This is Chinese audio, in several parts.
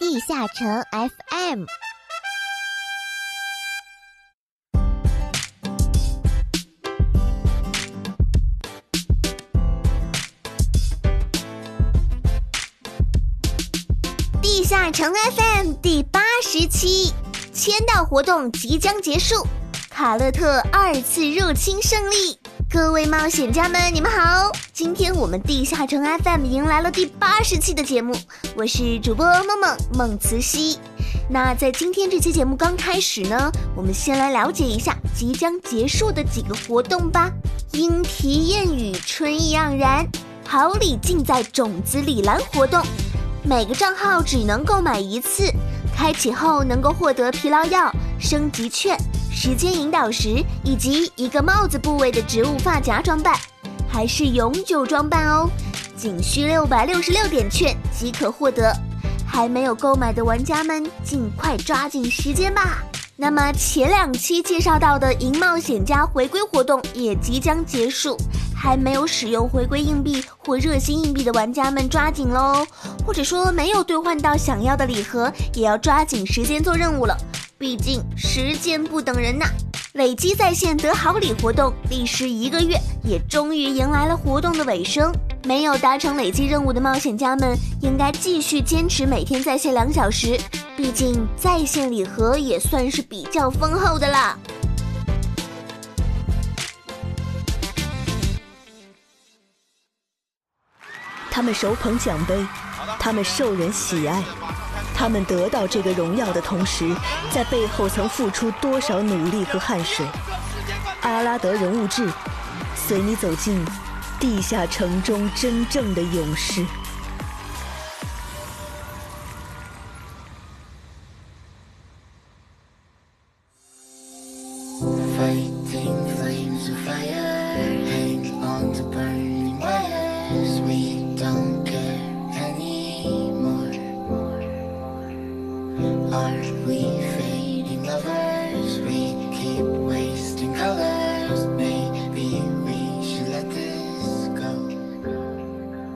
地下城 FM。 地下城 FM 第87期签到活动即将结束，卡勒特二次入侵胜利。各位冒险家们，你们好！今天我们地下城 FM 迎来了第80期的节目，我是主播孟慈熙。那在今天这期节目刚开始呢，我们先来了解一下即将结束的几个活动吧。莺啼燕语，春意盎然，好礼尽在种子里蓝活动，每个账号只能购买一次，开启后能够获得疲劳药、升级券、时间引导石以及一个帽子部位的植物发夹装扮，还是永久装扮哦，仅需666点券即可获得。还没有购买的玩家们尽快抓紧时间吧。那么前2期介绍到的银冒险家回归活动也即将结束，还没有使用回归硬币或热心硬币的玩家们抓紧咯，或者说没有兑换到想要的礼盒也要抓紧时间做任务了，毕竟时间不等人呐。累积在线得好礼活动历时1个月，也终于迎来了活动的尾声。没有达成累积任务的冒险家们应该继续坚持每天在线2小时，毕竟在线礼盒也算是比较丰厚的啦。他们手捧奖杯，他们受人喜爱，他们得到这个荣耀的同时，在背后曾付出多少努力和汗水。阿拉德人物志，随你走进地下城中真正的勇士。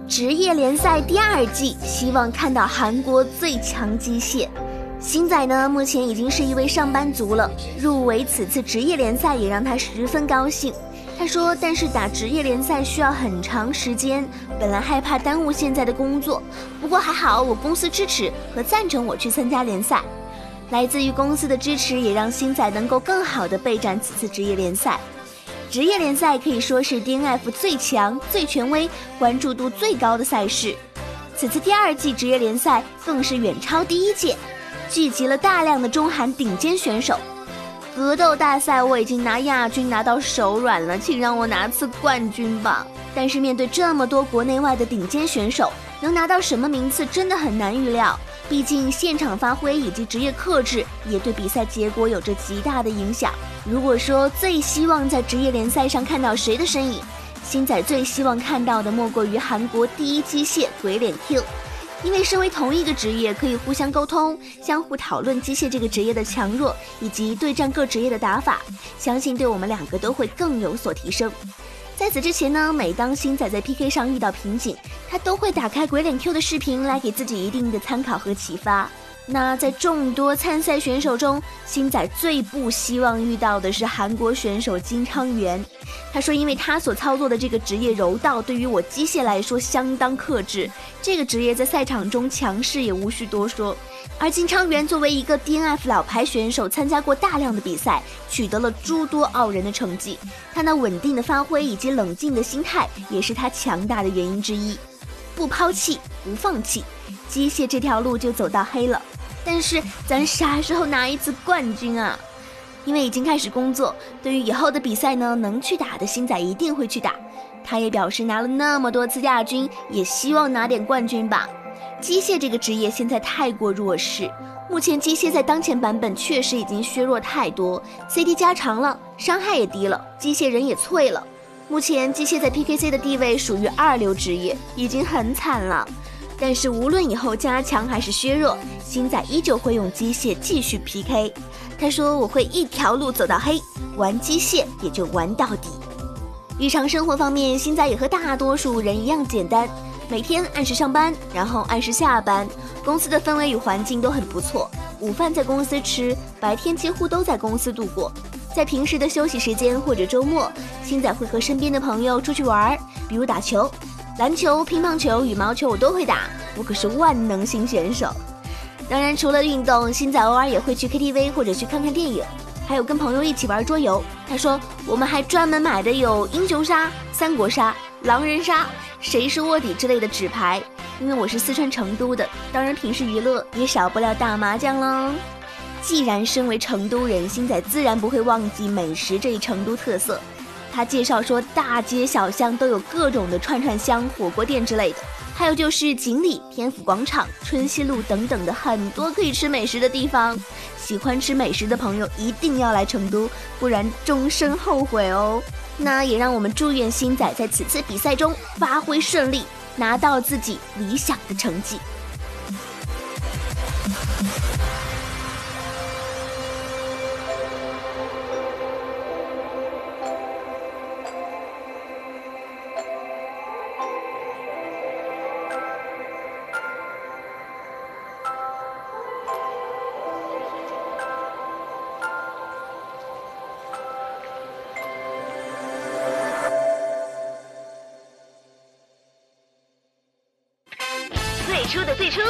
职业联赛第2季希望看到韩国最强机械。星仔呢，目前已经是一位上班族了，入围此次职业联赛也让他十分高兴。他说，但是打职业联赛需要很长时间，本来害怕耽误现在的工作，不过还好我公司支持和赞成我去参加联赛。来自于公司的支持也让星仔能够更好地备战此次职业联赛。职业联赛可以说是 DNF 最强、最权威、关注度最高的赛事。此次第2季职业联赛更是远超第1届，聚集了大量的中韩顶尖选手。格斗大赛我已经拿亚军拿到手软了，请让我拿次冠军吧。但是面对这么多国内外的顶尖选手，能拿到什么名次真的很难预料，毕竟现场发挥以及职业克制也对比赛结果有着极大的影响。如果说最希望在职业联赛上看到谁的身影，星仔最希望看到的莫过于韩国第一机械鬼脸 Q， 因为身为同一个职业，可以互相沟通，相互讨论机械这个职业的强弱以及对战各职业的打法，相信对我们两个都会更有所提升。在此之前呢，每当星仔在 PK 上遇到瓶颈，他都会打开鬼脸 Q 的视频来给自己一定的参考和启发。那在众多参赛选手中，星仔最不希望遇到的是韩国选手金昌元。他说，因为他所操作的这个职业柔道对于我机械来说相当克制，这个职业在赛场中强势也无需多说。而金昌元作为一个 DNF 老牌选手，参加过大量的比赛，取得了诸多傲人的成绩，他那稳定的发挥以及冷静的心态也是他强大的原因之一。不抛弃，不放弃，机械这条路就走到黑了。但是咱啥时候拿一次冠军啊？因为已经开始工作，对于以后的比赛呢，能去打的星仔一定会去打。他也表示，拿了那么多次亚军，也希望拿点冠军吧。机械这个职业现在太过弱势，目前机械在当前版本确实已经削弱太多， CD 加长了，伤害也低了，机械人也脆了。目前机械在 PKC 的地位属于2流职业，已经很惨了。但是无论以后加强还是削弱，星仔依旧会用机械继续 PK。 他说，我会一条路走到黑，玩机械也就玩到底。日常生活方面，星仔也和大多数人一样简单，每天按时上班，然后按时下班，公司的氛围与环境都很不错。午饭在公司吃，白天几乎都在公司度过。在平时的休息时间或者周末，星仔会和身边的朋友出去玩，比如打球、篮球、乒乓球、羽毛球我都会打，我可是万能型选手。当然，除了运动，星仔偶尔也会去 KTV 或者去看看电影，还有跟朋友一起玩桌游。他说，我们还专门买的有英雄杀、三国杀、狼人杀、谁是卧底之类的纸牌。因为我是四川成都的，当然平时娱乐也少不了打麻将喽。既然身为成都人，星仔自然不会忘记美食这一成都特色。他介绍说，大街小巷都有各种的串串香、火锅店之类的，还有就是锦里、天府广场、春熙路等等的很多可以吃美食的地方。喜欢吃美食的朋友一定要来成都，不然终身后悔哦。那也让我们祝愿星仔在此次比赛中发挥顺利，拿到自己理想的成绩。最初的最初，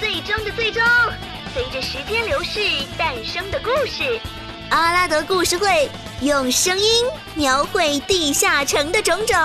最终的最终，随着时间流逝诞生的故事。阿拉德故事会用声音描绘地下城的种种。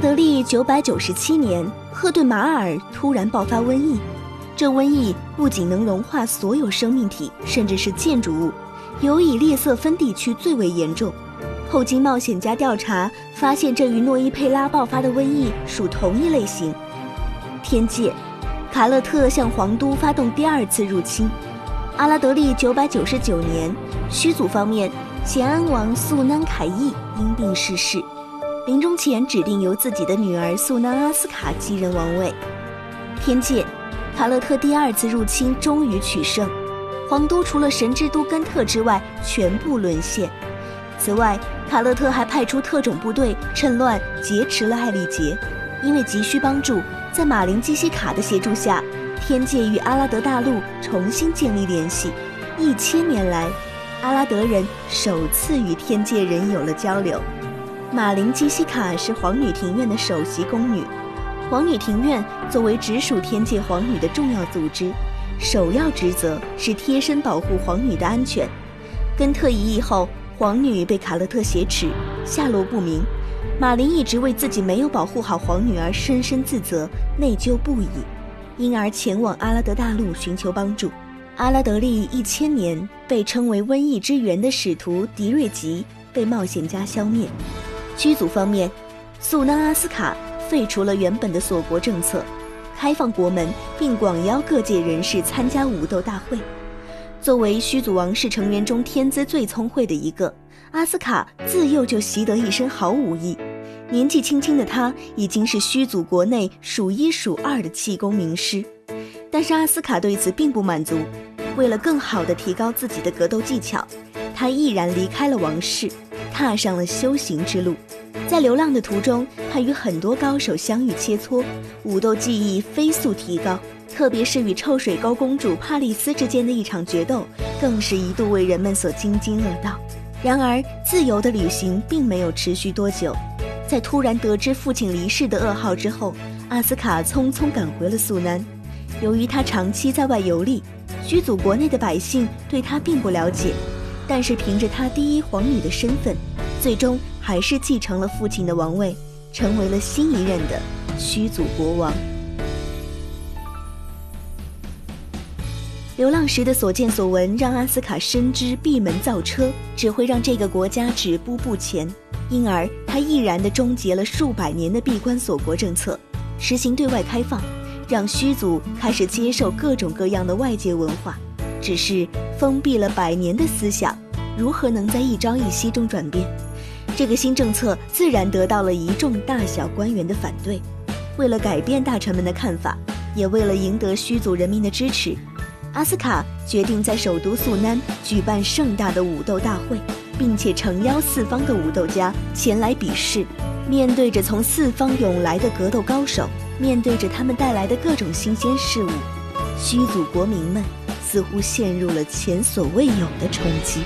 德历997年，赫顿马尔突然爆发瘟疫。这瘟疫不仅能融化所有生命体，甚至是建筑物，尤以列瑟芬地区最为严重。后经冒险家调查发现，这与诺伊佩拉爆发的瘟疫属同一类型。天界，卡勒特向皇都发动第二次入侵。阿拉德历999年，虚族方面，咸安王素南凯义因病逝世。临终前指定由自己的女儿素南阿斯卡继任王位。天界，卡勒特第二次入侵终于取胜，皇都除了神之都根特之外全部沦陷。此外，卡勒特还派出特种部队趁乱劫持了艾丽杰。因为急需帮助，在马林基西卡的协助下，天界与阿拉德大陆重新建立联系。1000年来，阿拉德人首次与天界人有了交流。马林基西卡是皇女庭院的首席宫女。皇女庭院作为直属天界皇女的重要组织，首要职责是贴身保护皇女的安全。根特一役后，皇女被卡勒特挟持，下落不明。马林一直为自己没有保护好皇女而深深自责，内疚不已，因而前往阿拉德大陆寻求帮助。阿拉德历1000年，被称为瘟疫之源的使徒迪瑞吉被冒险家消灭。驱族方面，素南阿斯卡废除了原本的锁国政策，开放国门，并广邀各界人士参加武斗大会。作为虚族王室成员中天资最聪慧的一个，阿斯卡自幼就习得一身好武艺。年纪轻轻的他已经是虚族国内数1数2的气功名师。但是阿斯卡对此并不满足，为了更好地提高自己的格斗技巧，他毅然离开了王室，踏上了修行之路。在流浪的途中，他与很多高手相遇切磋，武斗技艺飞速提高，特别是与臭水沟公主帕丽斯之间的一场决斗，更是一度为人们所津津乐道。然而，自由的旅行并没有持续多久。在突然得知父亲离世的噩耗之后，阿斯卡匆匆赶回了苏南。由于他长期在外游历，虚族国内的百姓对他并不了解。但是凭着她第一皇女的身份，最终还是继承了父亲的王位，成为了新一任的虚族国王。流浪时的所见所闻让阿斯卡深知闭门造车只会让这个国家止步不前，因而他毅然地终结了数百年的闭关锁国政策，实行对外开放，让虚族开始接受各种各样的外界文化。只是封闭了百年的思想，如何能在一朝一夕中转变？这个新政策自然得到了一众大小官员的反对。为了改变大臣们的看法，也为了赢得虚族人民的支持，阿斯卡决定在首都素南举办盛大的武斗大会，并且诚邀四方的武斗家前来比试。面对着从四方涌来的格斗高手，面对着他们带来的各种新鲜事物，虚族国民们似乎陷入了前所未有的冲击。